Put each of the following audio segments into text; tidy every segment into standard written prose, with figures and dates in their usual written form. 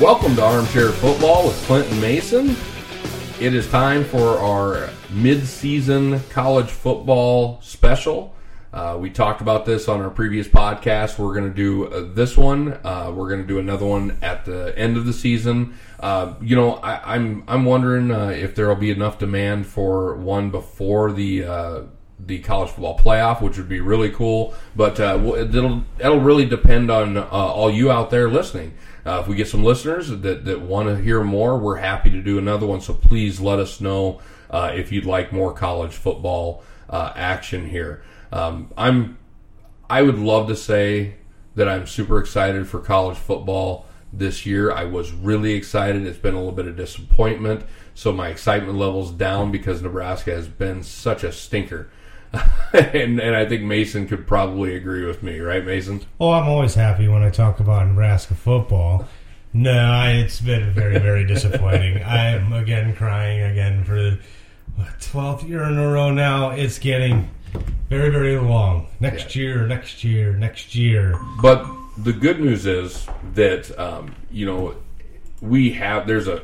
Welcome to Armchair Football with Clinton Mason. It is time for our mid-season college football special. We talked about this on our previous podcast. We're going to do this one. We're going to do another one at the end of the season. I'm wondering if there will be enough demand for one before the college football playoff, which would be really cool. But it'll really depend on all you out there listening. If we get some listeners that want to hear more, we're happy to do another one. So please let us know if you'd like more college football action here. I would love to say that I'm super excited for college football this year. I was really excited. It's been a little bit of disappointment. So my excitement level's down because Nebraska has been such a stinker. and I think Mason could probably agree with me, right, Mason? Oh, I'm always happy when I talk about Nebraska football. No, it's been very, very disappointing. I'm again crying for the 12th year in a row now. It's getting very, very long. Next year. But the good news is that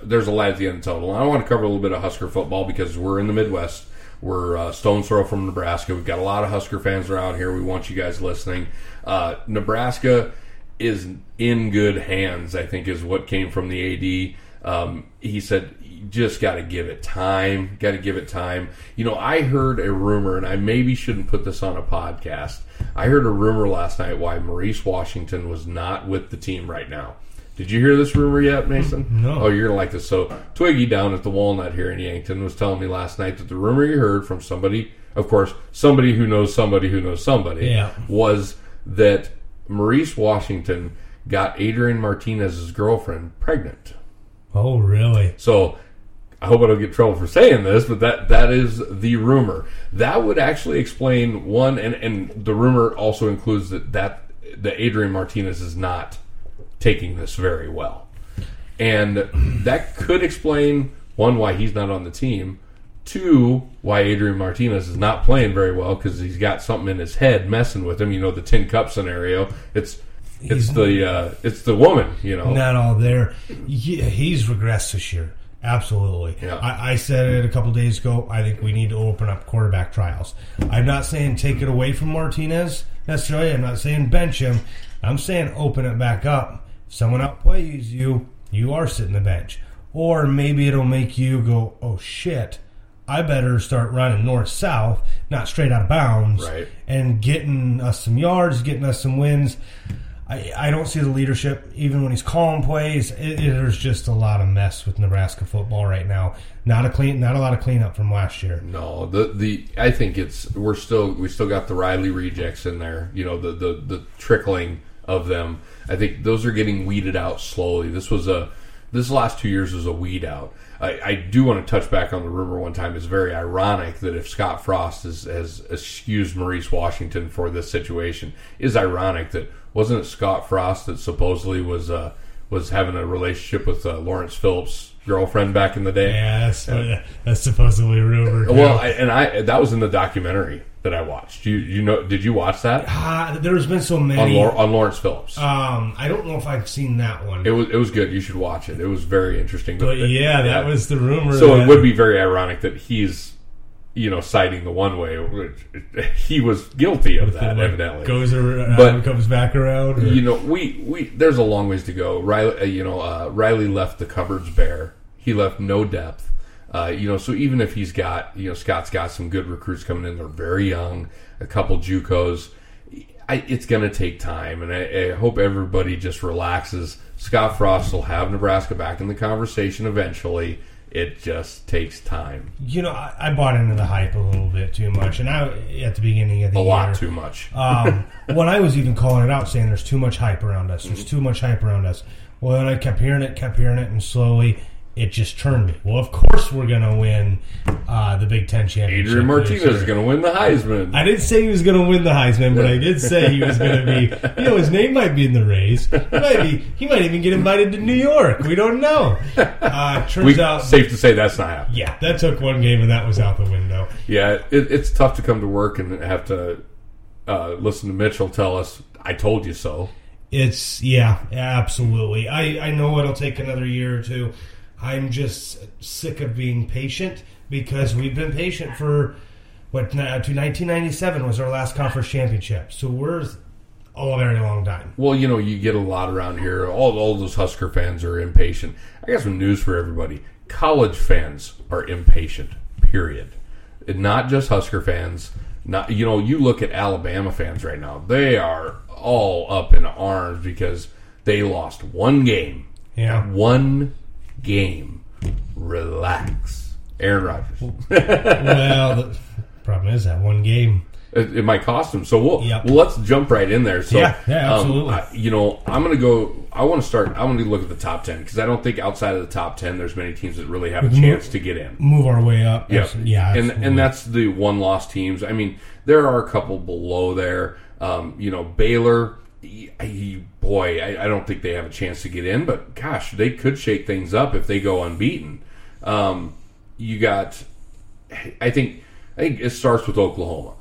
there's a light at the end of the tunnel. I want to cover a little bit of Husker football because we're in the Midwest. We're stone's throw from Nebraska. We've got a lot of Husker fans around here. We want you guys listening. Nebraska is in good hands, I think, is what came from the AD. He said, you just got to give it time. I heard a rumor, and I maybe shouldn't put this on a podcast. I heard a rumor last night why Maurice Washington was not with the team right now. Did you hear this rumor yet, Mason? No. Oh, you're going to like this. So, Twiggy down at the Walnut here in Yankton was telling me last night that the rumor he heard from somebody, of course, somebody who knows somebody, was that Maurice Washington got Adrian Martinez's girlfriend pregnant. Oh, really? So, I hope I don't get in trouble for saying this, but that is the rumor. That would actually explain one, and the rumor also includes that Adrian Martinez is not taking this very well. And that could explain, one, why he's not on the team, two, why Adrian Martinez is not playing very well because he's got something in his head messing with him. You know, the Tin Cup scenario. It's the woman, you know. Not all there. He's regressed this year. Absolutely. Yeah. I said it a couple days ago. I think we need to open up quarterback trials. I'm not saying take it away from Martinez necessarily. I'm not saying bench him. I'm saying open it back up. Someone outplays you, you are sitting the bench. Or maybe it'll make you go, oh shit, I better start running north-south, not straight out of bounds, right, and getting us some yards, getting us some wins. I don't see the leadership, even when he's calling plays. There's just a lot of mess with Nebraska football right now. Not a lot of cleanup from last year. No, I think we still got the Riley rejects in there. You know, the trickling of them. I think those are getting weeded out slowly. This last 2 years was a weed out. I do want to touch back on the rumor one time. It's very ironic that if Scott Frost has excused Maurice Washington for this situation, is ironic that wasn't it Scott Frost that supposedly was having a relationship with Lawrence Phillips' girlfriend back in the day? Yeah, that's supposedly rumored. Well, that was in the documentary that I watched. You know? Did you watch that? There's been so many on Lawrence Phillips. I don't know if I've seen that one. It was good. You should watch it. It was very interesting. But yeah, that was the rumor. So it would be very ironic that he's, you know, citing the one way, which he was guilty of that, evidently. Goes around, but comes back around. Or? You know, we there's a long ways to go. Riley left the cupboards bare. He left no depth. So even if he's got, Scott's got some good recruits coming in, they're very young, a couple JUCOs, it's going to take time, and I hope everybody just relaxes. Scott Frost will have Nebraska back in the conversation eventually. It just takes time. I bought into the hype a little bit too much, and at the beginning of the year. A lot too much. When I was even calling it out, saying there's too much hype around us. Well, and I kept hearing it, and slowly it just turned me. Well, of course we're going to win the Big Ten championship. Adrian Martinez is going to win the Heisman. I didn't say he was going to win the Heisman, but I did say he was going to be, his name might be in the race. He might even get invited to New York. We don't know. Turns out... Safe to say that's not happening. Yeah, that took one game and that was out the window. Yeah, it's tough to come to work and have to listen to Mitchell tell us, I told you so. It's, yeah, absolutely. I know it'll take another year or two. I'm just sick of being patient because we've been patient for, what, to 1997 was our last conference championship. So we're a very long time. Well, you know, you get a lot around here. All those Husker fans are impatient. I got some news for everybody. College fans are impatient, period. And not just Husker fans. Not, you know, you look at Alabama fans right now. They are all up in arms because they lost one game. Yeah. One game. Relax. Aaron Rodgers. Well, the problem is that one game. It might cost them. So well, let's jump right in there. So, yeah, absolutely. I'm going to go. I want to look at the top 10 because I don't think outside of the top 10 there's many teams that really have a chance to get in. Move our way up. Yep. Yeah. And that's the one-loss teams. I mean, there are a couple below there. Baylor, I don't think they have a chance to get in, but gosh, they could shake things up if they go unbeaten. I think it starts with Oklahoma.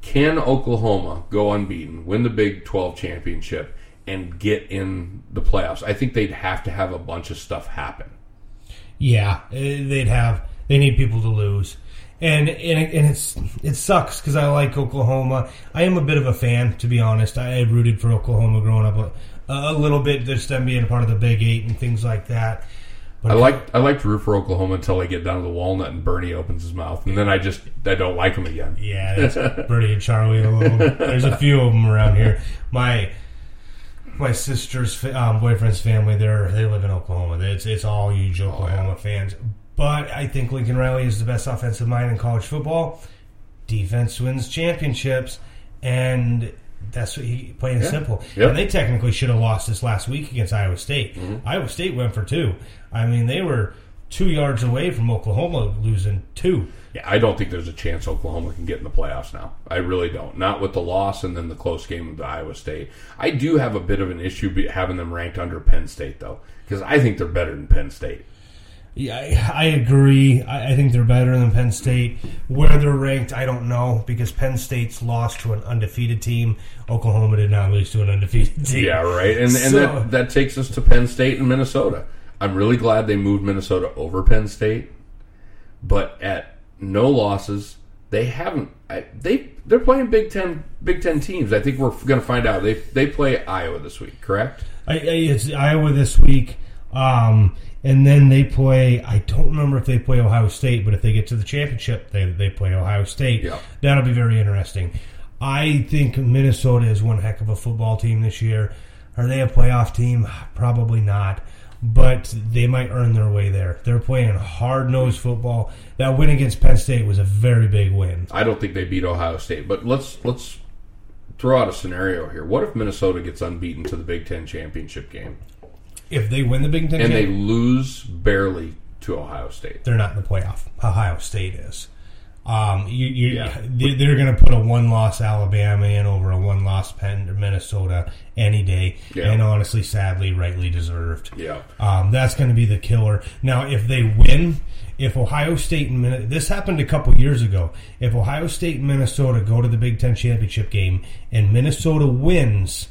Can Oklahoma go unbeaten, win the Big 12 championship, and get in the playoffs? I think they'd have to have a bunch of stuff happen. Yeah, they need people to lose. And it sucks because I like Oklahoma. I am a bit of a fan, to be honest. I rooted for Oklahoma growing up a little bit, just them being a part of the Big 8 and things like that. But I like to root for Oklahoma until I get down to the walnut and Bernie opens his mouth, and then I don't like him again. Yeah, that's Bernie and Charlie alone. There's a few of them around here. My sister's boyfriend's family, they live in Oklahoma. It's all huge Oklahoma fans. But I think Lincoln Riley is the best offensive mind in college football. Defense wins championships, and that's what he plain and simple. Yep. And they technically should have lost this last week against Iowa State. Mm-hmm. Iowa State went for two. I mean, they were 2 yards away from Oklahoma losing two. Yeah, I don't think there's a chance Oklahoma can get in the playoffs now. I really don't. Not with the loss and then the close game with Iowa State. I do have a bit of an issue having them ranked under Penn State, though, because I think they're better than Penn State. Yeah, I agree. I think they're better than Penn State. Where they're ranked, I don't know, because Penn State's lost to an undefeated team. Oklahoma did not lose to an undefeated team. Yeah, right. And that takes us to Penn State and Minnesota. I'm really glad they moved Minnesota over Penn State, but at no losses, they haven't. They're playing Big Ten teams. I think we're going to find out. They play Iowa this week, correct? It's Iowa this week. And then they play, I don't remember if they play Ohio State, but if they get to the championship, they play Ohio State. Yeah. That'll be very interesting. I think Minnesota is one heck of a football team this year. Are they a playoff team? Probably not, but they might earn their way there. They're playing hard-nosed football. That win against Penn State was a very big win. I don't think they beat Ohio State, but let's throw out a scenario here. What if Minnesota gets unbeaten to the Big Ten championship game? If they win the Big Ten championship. And they lose barely to Ohio State. They're not in the playoff. Ohio State is. They're going to put a one-loss Alabama in over a one-loss Minnesota any day. Yeah. And honestly, sadly, rightly deserved. Yeah. That's going to be the killer. Now, if they win, if Ohio State and Minnesota... This happened a couple years ago. If Ohio State and Minnesota go to the Big Ten championship game and Minnesota wins...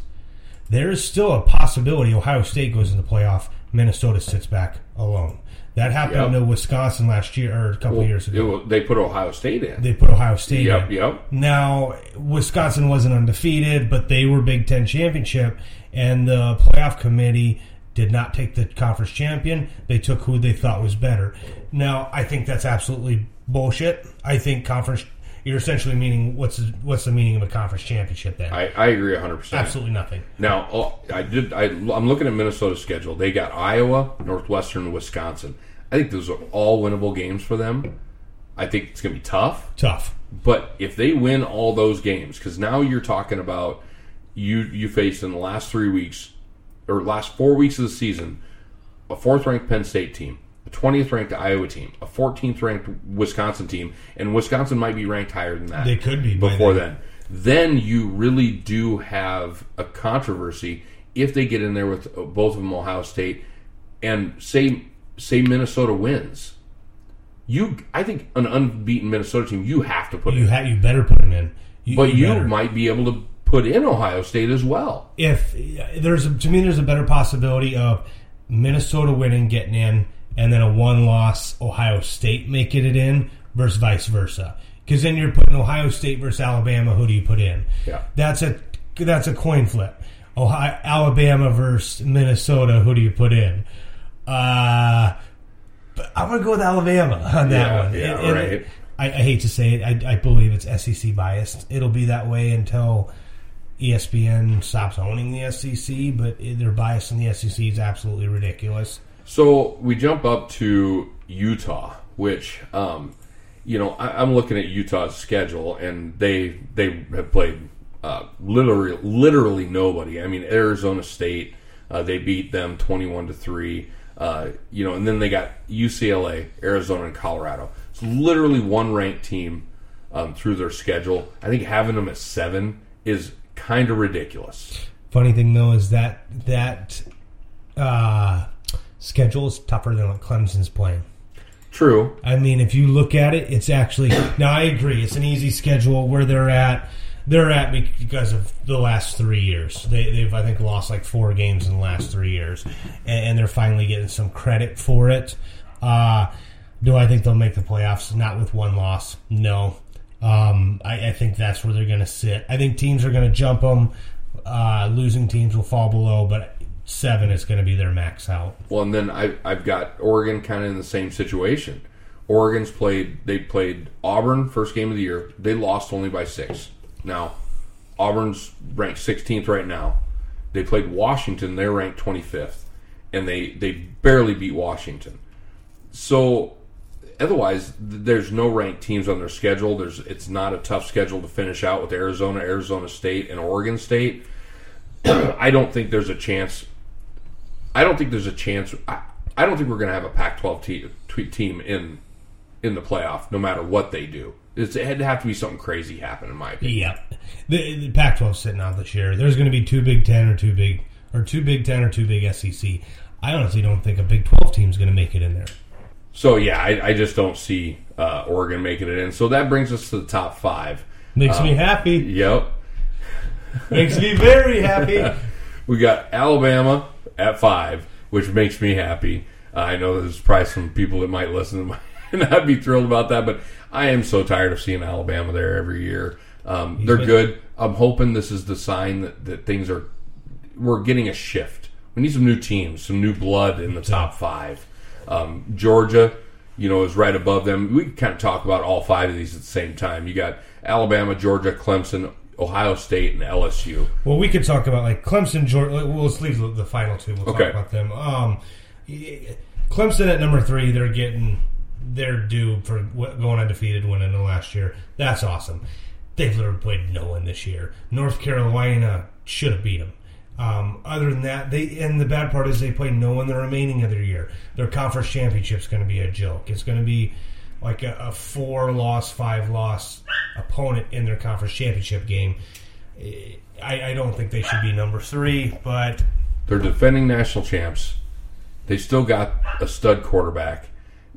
There is still a possibility Ohio State goes in the playoff. Minnesota sits back alone. That happened to Wisconsin last year or a couple years ago. They put Ohio State in. Yep, yep. Now, Wisconsin wasn't undefeated, but they were Big Ten championship, and the playoff committee did not take the conference champion. They took who they thought was better. Now, I think that's absolutely bullshit. I think conference... You're essentially meaning what's the meaning of a conference championship then? I agree 100%. Absolutely nothing. Now, I'm looking at Minnesota's schedule. They got Iowa, Northwestern, and Wisconsin. I think those are all winnable games for them. I think it's going to be tough. But if they win all those games, because now you're talking about you faced in the last 3 weeks, or last 4 weeks of the season, a 4th-ranked Penn State team. A 20th ranked Iowa team, a 14th ranked Wisconsin team, and Wisconsin might be ranked higher than that. They could be before then. Then you really do have a controversy if they get in there with both of them, Ohio State, and say Minnesota wins. I think an unbeaten Minnesota team you have to put in. You better put them in. But you might be able to put in Ohio State as well. If there's a, to me, there's a better possibility of Minnesota winning, getting in, and then a one-loss Ohio State making it in versus vice versa. Because then you're putting Ohio State versus Alabama. Who do you put in? Yeah, that's a coin flip. Ohio, Alabama versus Minnesota. Who do you put in? But I'm gonna go with Alabama on that one. Yeah, and, right. I hate to say it. I believe it's SEC biased. It'll be that way until ESPN stops owning the SEC. But their bias in the SEC is absolutely ridiculous. So we jump up to Utah, which you know, I'm looking at Utah's schedule, and they have played literally nobody. I mean, Arizona State, they beat them 21-3. You know, and then they got UCLA, Arizona, and Colorado. It's literally one ranked team through their schedule. I think having them at 7 is kind of ridiculous. Funny thing though is that schedule is tougher than what Clemson's playing. True. I mean, if you look at it, it's actually... Now, I agree. It's an easy schedule where they're at. They're at because of the last 3 years. They've, I think, lost like 4 games in the last 3 years. And they're finally getting some credit for it. Do I think they'll make the playoffs? Not with one loss. No. I think that's where they're going to sit. I think teams are going to jump them. Losing teams will fall below, but... 7 is going to be their max out. Well, and then I've got Oregon kind of in the same situation. Oregon's played Auburn first game of the year. They lost only by 6. Now, Auburn's ranked 16th right now. They played Washington. They're ranked 25th. And they barely beat Washington. So, otherwise, there's no ranked teams on their schedule. It's not a tough schedule to finish out with Arizona, Arizona State, and Oregon State. I don't think there's a chance... I don't think we're going to have a Pac-12 team in the playoff, no matter what they do. It'd have to be something crazy happen, in my opinion. Yeah, the Pac-12's sitting out this year. There's going to be 2 Big Ten or 2 Big Ten or 2 Big SEC. I honestly don't think a Big 12 team's going to make it in there. So yeah, I just don't see Oregon making it in. So that brings us to the top 5. Makes me happy. Yep. Makes me very happy. We got Alabama at 5, which makes me happy. I know there's probably some people that might listen that might not be thrilled about that, but I am so tired of seeing Alabama there every year. They're good. I'm hoping this is the sign that things are... We're getting a shift. We need some new teams, some new blood in the top 5. Georgia, you know, is right above them. We can kind of talk about all 5 of these at the same time. You got Alabama, Georgia, Clemson, Ohio State, and LSU. Well, we could talk about like Clemson, Georgia. Well, let's leave the final 2. We'll talk about them. Clemson at number 3, they're getting their due for going undefeated, winning the last year. That's awesome. They've literally played no one this year. North Carolina should have beat them. Other than that, the bad part is they play no one the remaining of their year. Their conference championship's going to be a joke. It's going to be like a 4-loss, 5-loss opponent in their conference championship game. I don't think they should be number 3, but... They're defending national champs. They still got a stud quarterback.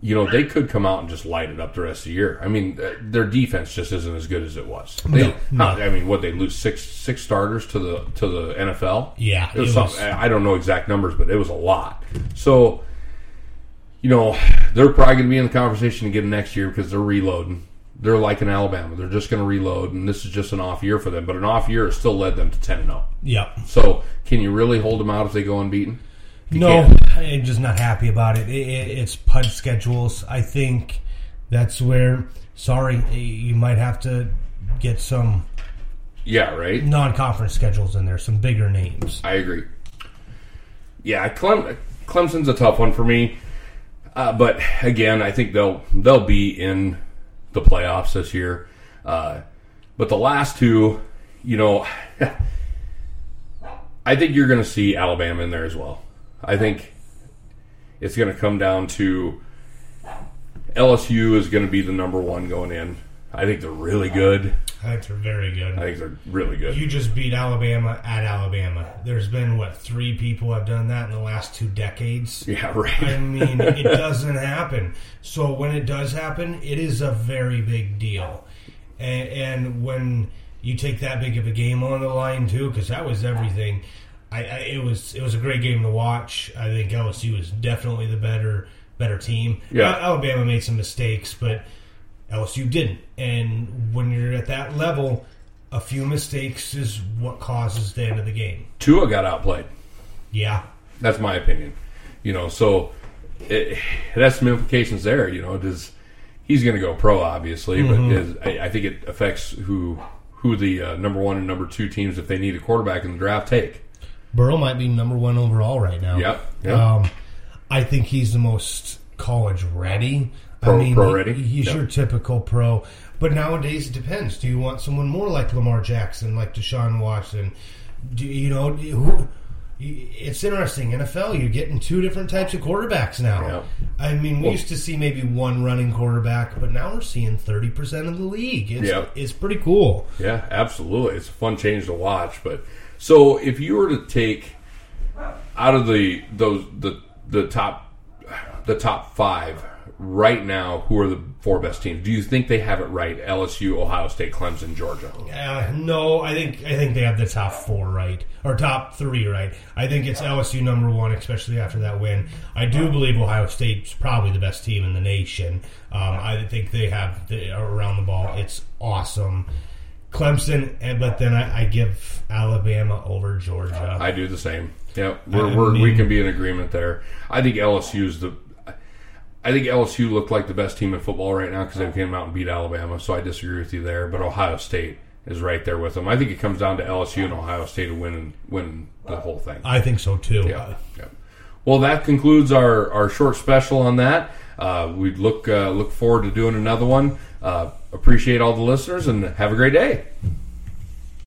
You know, they could come out and just light it up the rest of the year. I mean, their defense just isn't as good as it was. No. I mean, what, they lose six starters to the NFL? Yeah. It was I don't know exact numbers, but it was a lot. So... You know, they're probably going to be in the conversation again next year because they're reloading. They're like in Alabama. They're just going to reload, and this is just an off year for them. But an off year has still led them to 10-0. Yeah. So can you really hold them out if they go unbeaten? No, I'm just not happy about it. It's PUD schedules. I think that's where, you might have to get some non-conference schedules in there, some bigger names. I agree. Yeah, Clemson's a tough one for me. But again, I think they'll be in the playoffs this year. But the last 2, you know, I think you're going to see Alabama in there as well. I think it's going to come down to LSU is going to be the number 1 going in. I think they're really good. I think they're very good. I think they're really good. You just beat Alabama at Alabama. There's been, 3 people have done that in the last 2 decades? Yeah, right. I mean, it doesn't happen. So when it does happen, it is a very big deal. And when you take that big of a game on the line too, because that was everything. It was a great game to watch. I think LSU was definitely the better team. Yeah. Alabama made some mistakes, but LSU didn't. And when you're at that level, a few mistakes is what causes the end of the game. Tua got outplayed. Yeah, that's my opinion. You know, so it has some implications there. You know, he's going to go pro, obviously, mm-hmm. but I think it affects who the number one and number two teams, if they need a quarterback in the draft, take. Burrow might be number one overall right now. Yep. I think he's the most college ready. Pro ready. He's your typical pro. But nowadays, it depends. Do you want someone more like Lamar Jackson, like Deshaun Watson? It's interesting. NFL, you're getting two different types of quarterbacks now. Yeah. I mean, we used to see maybe one running quarterback, but now we're seeing 30% of the league. It's pretty cool. Yeah, absolutely. It's a fun change to watch. But so if you were to take out of the top five right now, who are the four best teams? Do you think they have it right? LSU, Ohio State, Clemson, Georgia. No, I think they have the top four right, or top three right. I think it's LSU number one, especially after that win. I do believe Ohio State's probably the best team in the nation. I think they have around the ball. It's awesome. Clemson, but then I give Alabama over Georgia. I do the same. Yeah, we can be in agreement there. I think LSU looked like the best team in football right now because they came out and beat Alabama, so I disagree with you there. But Ohio State is right there with them. I think it comes down to LSU and Ohio State to win the whole thing. I think so, too. Yeah. Well, that concludes our short special on that. We look forward to doing another one. Appreciate all the listeners, and have a great day.